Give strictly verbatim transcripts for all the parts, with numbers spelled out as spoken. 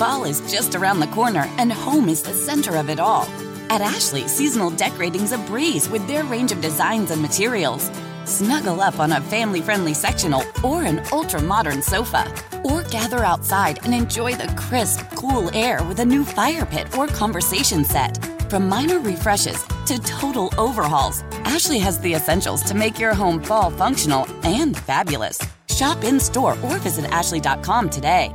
Fall is just around the corner, and home is the center of it all. At Ashley, seasonal decorating's a breeze with their range of designs and materials. Snuggle up on a family-friendly sectional or an ultra-modern sofa. Or gather outside and enjoy the crisp, cool air with a new fire pit or conversation set. From minor refreshes to total overhauls, Ashley has the essentials to make your home fall functional and fabulous. Shop in-store or visit ashley dot com today.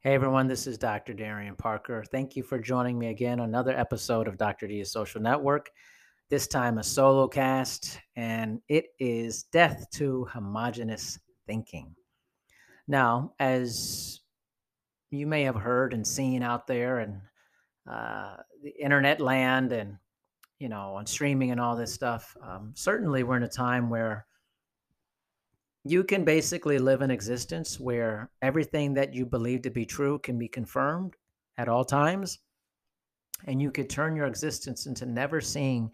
Hey everyone, this is Doctor Darian Parker. Thank you for joining me again on another episode of Doctor D's Social Network. This time a solo cast, and it is Death to Homogeneous Thinking. Now, as you may have heard and seen out there in uh, the internet land and, you know, on streaming and all this stuff, um, certainly we're in a time where you can basically live an existence where everything that you believe to be true can be confirmed at all times, and you could turn your existence into never seeing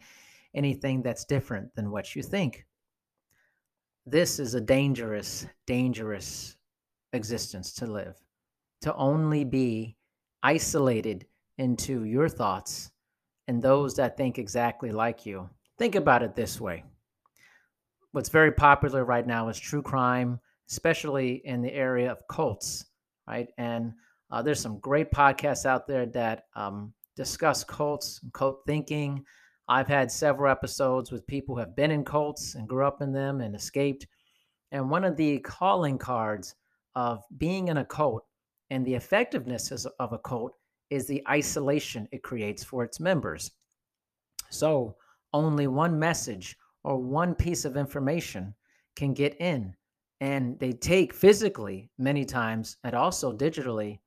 anything that's different than what you think. This is a dangerous, dangerous existence to live, to only be isolated into your thoughts and those that think exactly like you. Think about it this way. What's very popular right now is true crime, especially in the area of cults, right? And uh, there's some great podcasts out there that um, discuss cults and cult thinking. I've had several episodes with people who have been in cults and grew up in them and escaped. And one of the calling cards of being in a cult and the effectiveness of a cult is the isolation it creates for its members. So only one message or one piece of information can get in. And they take physically many times and also digitally,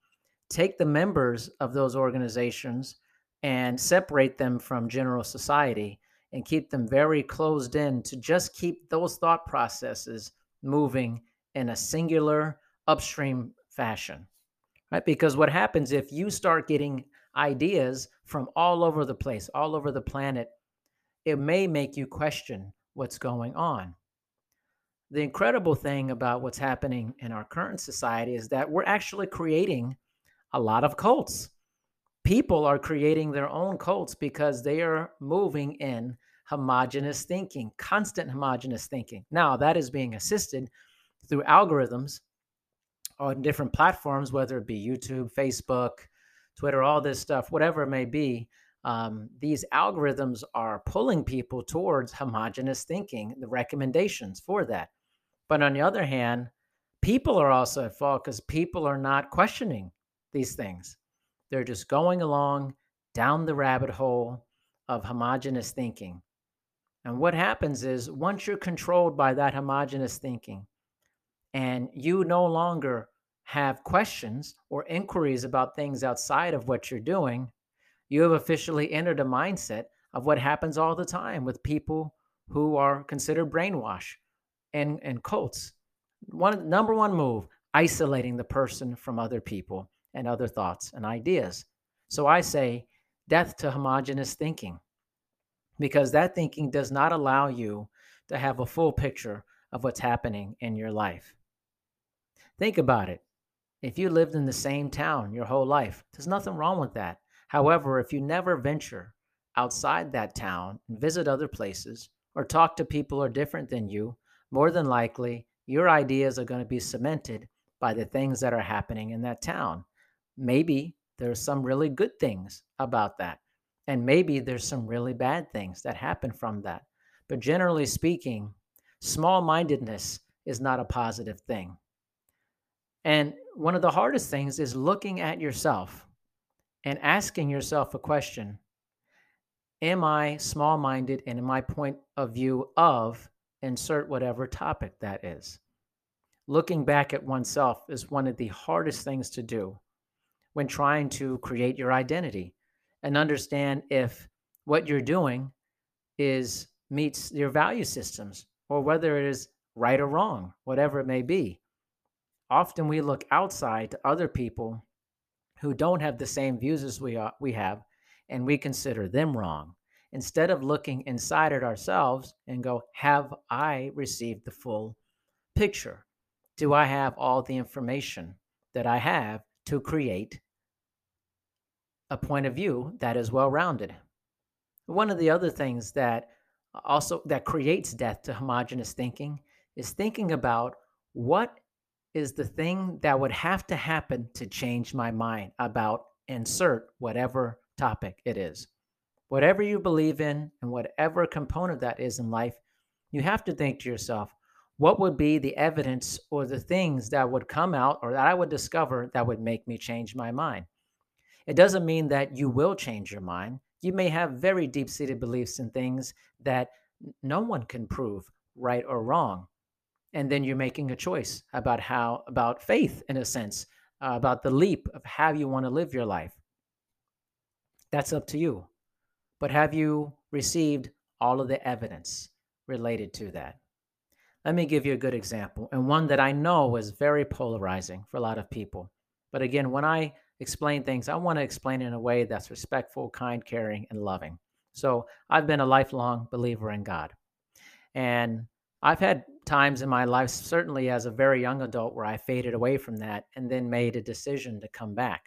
take the members of those organizations and separate them from general society and keep them very closed in to just keep those thought processes moving in a singular upstream fashion, right? Because what happens if you start getting ideas from all over the place, all over the planet, it may make you question what's going on. The incredible thing about what's happening in our current society is that we're actually creating a lot of cults. People are creating their own cults because they are moving in homogeneous thinking, constant homogeneous thinking. Now, that is being assisted through algorithms on different platforms, whether it be YouTube, Facebook, Twitter, all this stuff, whatever it may be. Um, these algorithms are pulling people towards homogeneous thinking, the recommendations for that. But on the other hand, people are also at fault because people are not questioning these things. They're just going along down the rabbit hole of homogeneous thinking. And what happens is once you're controlled by that homogeneous thinking and you no longer have questions or inquiries about things outside of what you're doing, you have officially entered a mindset of what happens all the time with people who are considered brainwashed and, and cults. One, number one move, isolating the person from other people and other thoughts and ideas. So I say death to homogeneous thinking, because that thinking does not allow you to have a full picture of what's happening in your life. Think about it. If you lived in the same town your whole life, there's nothing wrong with that. However, if you never venture outside that town and visit other places or talk to people who are different than you, more than likely your ideas are going to be cemented by the things that are happening in that town. Maybe there's some really good things about that. And maybe there's some really bad things that happen from that. But generally speaking, small-mindedness is not a positive thing. And one of the hardest things is looking at yourself and asking yourself a question. Am I small-minded and in my point of view of, insert whatever topic that is? Looking back at oneself is one of the hardest things to do when trying to create your identity and understand if what you're doing is meets your value systems or whether it is right or wrong, whatever it may be. Often we look outside to other people who don't have the same views as we are, we have, and we consider them wrong, instead of looking inside at ourselves and go, have I received the full picture? Do I have all the information that I have to create a point of view that is well-rounded? One of the other things that also that creates death to homogenous thinking is thinking about what is the thing that would have to happen to change my mind about insert whatever topic it is. Whatever you believe in and whatever component that is in life, you have to think to yourself, what would be the evidence or the things that would come out or that I would discover that would make me change my mind? It doesn't mean that you will change your mind. You may have very deep-seated beliefs in things that no one can prove right or wrong. And then you're making a choice about how, about faith, in a sense, uh, about the leap of how you want to live your life. That's up to you. But have you received all of the evidence related to that? Let me give you a good example, and one that I know is very polarizing for a lot of people. But again, when I explain things, I want to explain in a way that's respectful, kind, caring, and loving. So I've been a lifelong believer in God. And I've had times in my life, certainly as a very young adult, where I faded away from that and then made a decision to come back.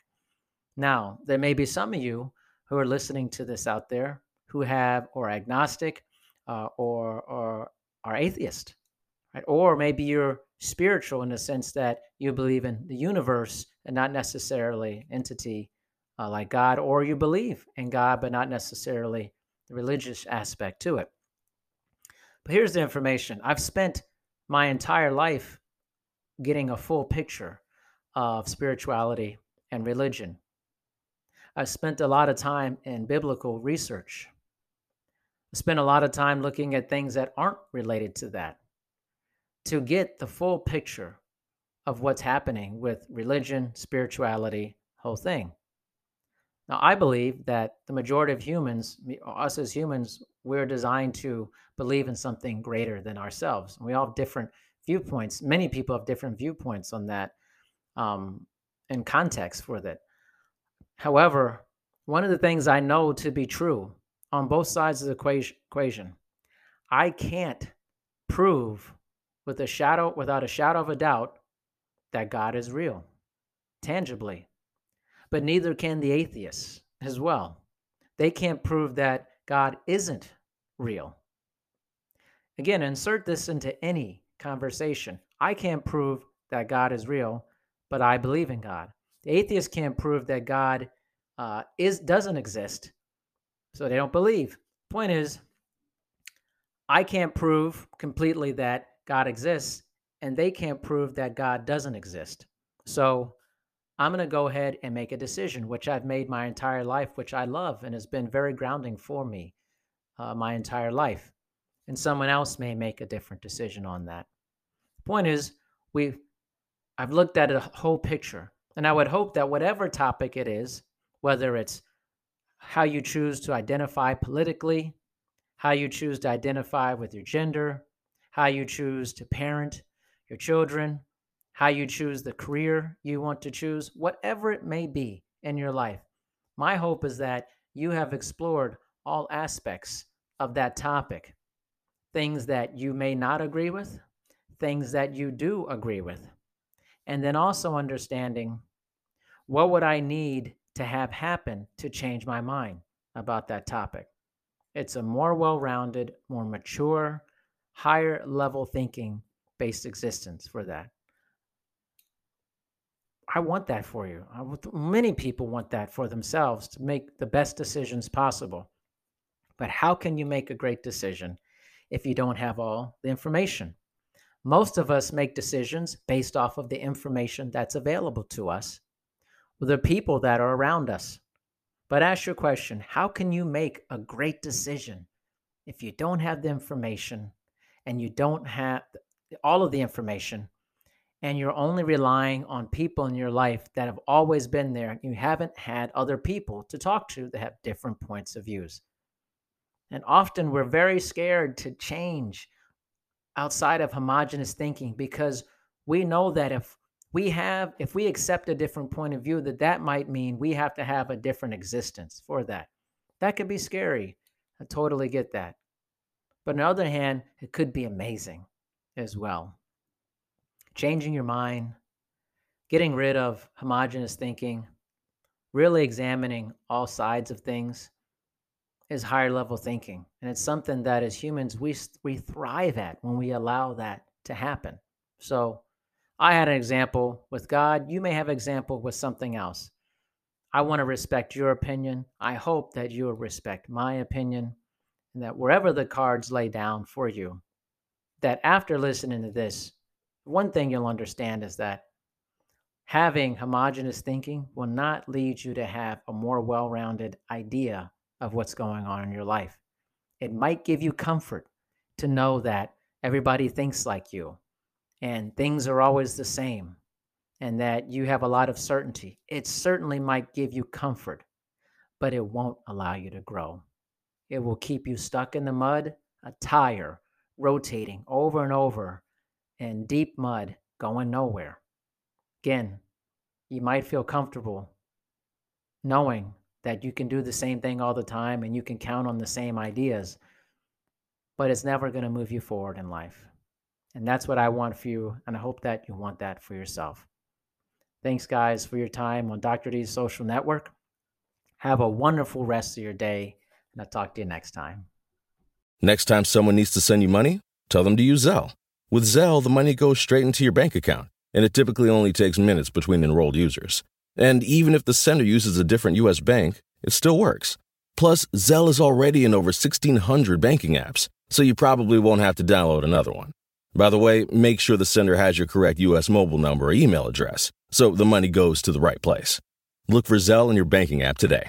Now, there may be some of you who are listening to this out there who have or agnostic uh, or, or are atheist, right? Or maybe you're spiritual in the sense that you believe in the universe and not necessarily entity uh, like God, or you believe in God, but not necessarily the religious aspect to it. But here's the information. I've spent my entire life getting a full picture of spirituality and religion. I've spent a lot of time in biblical research. I spent a lot of time looking at things that aren't related to that to get the full picture of what's happening with religion, spirituality, whole thing. Now, I believe that the majority of humans, us as humans, we're designed to believe in something greater than ourselves. And we all have different viewpoints. Many people have different viewpoints on that um, and context for that. However, one of the things I know to be true on both sides of the equation, I can't prove with a shadow, without a shadow of a doubt that God is real, tangibly. But neither can the atheists as well. They can't prove that God isn't real. Again, insert this into any conversation. I can't prove that God is real, but I believe in God. The atheist can't prove that God uh, is doesn't exist, so they don't believe. Point is, I can't prove completely that God exists, and they can't prove that God doesn't exist. So I'm going to go ahead and make a decision, which I've made my entire life, which I love and has been very grounding for me uh, my entire life. And someone else may make a different decision on that. The point is, we've I've looked at a whole picture, and I would hope that whatever topic it is, whether it's how you choose to identify politically, how you choose to identify with your gender, how you choose to parent your children, how you choose the career you want to choose, whatever it may be in your life. My hope is that you have explored all aspects of that topic, things that you may not agree with, things that you do agree with, and then also understanding what would I need to have happen to change my mind about that topic. It's a more well-rounded, more mature, higher level thinking based existence for that. I want that for you. I, many people want that for themselves to make the best decisions possible. But how can you make a great decision if you don't have all the information? Most of us make decisions based off of the information that's available to us, the people that are around us. But ask your question, how can you make a great decision if you don't have the information and you don't have all of the information and you're only relying on people in your life that have always been there and you haven't had other people to talk to that have different points of views? And often we're very scared to change outside of homogenous thinking because we know that if we have, if we accept a different point of view, that that might mean we have to have a different existence for that. That could be scary. I totally get that. But on the other hand, it could be amazing as well. Changing your mind, getting rid of homogenous thinking, really examining all sides of things is higher level thinking. And it's something that as humans, we, we thrive at when we allow that to happen. So I had an example with God. You may have an example with something else. I want to respect your opinion. I hope that you will respect my opinion and that wherever the cards lay down for you, that after listening to this, one thing you'll understand is that having homogenous thinking will not lead you to have a more well-rounded idea of what's going on in your life. It might give you comfort to know that everybody thinks like you, and things are always the same, and that you have a lot of certainty. It certainly might give you comfort, but it won't allow you to grow. It will keep you stuck in the mud, a tire rotating over and over in deep mud, going nowhere. Again, you might feel comfortable knowing that you can do the same thing all the time and you can count on the same ideas, but it's never going to move you forward in life. And that's what I want for you, and I hope that you want that for yourself. Thanks, guys, for your time on Doctor D's Social Network. Have a wonderful rest of your day, and I'll talk to you next time. Next time someone needs to send you money, tell them to use Zelle. With Zelle, the money goes straight into your bank account, and it typically only takes minutes between enrolled users. And even if the sender uses a different U S bank, it still works. Plus, Zelle is already in over sixteen hundred banking apps, so you probably won't have to download another one. By the way, make sure the sender has your correct U S mobile number or email address so the money goes to the right place. Look for Zelle in your banking app today.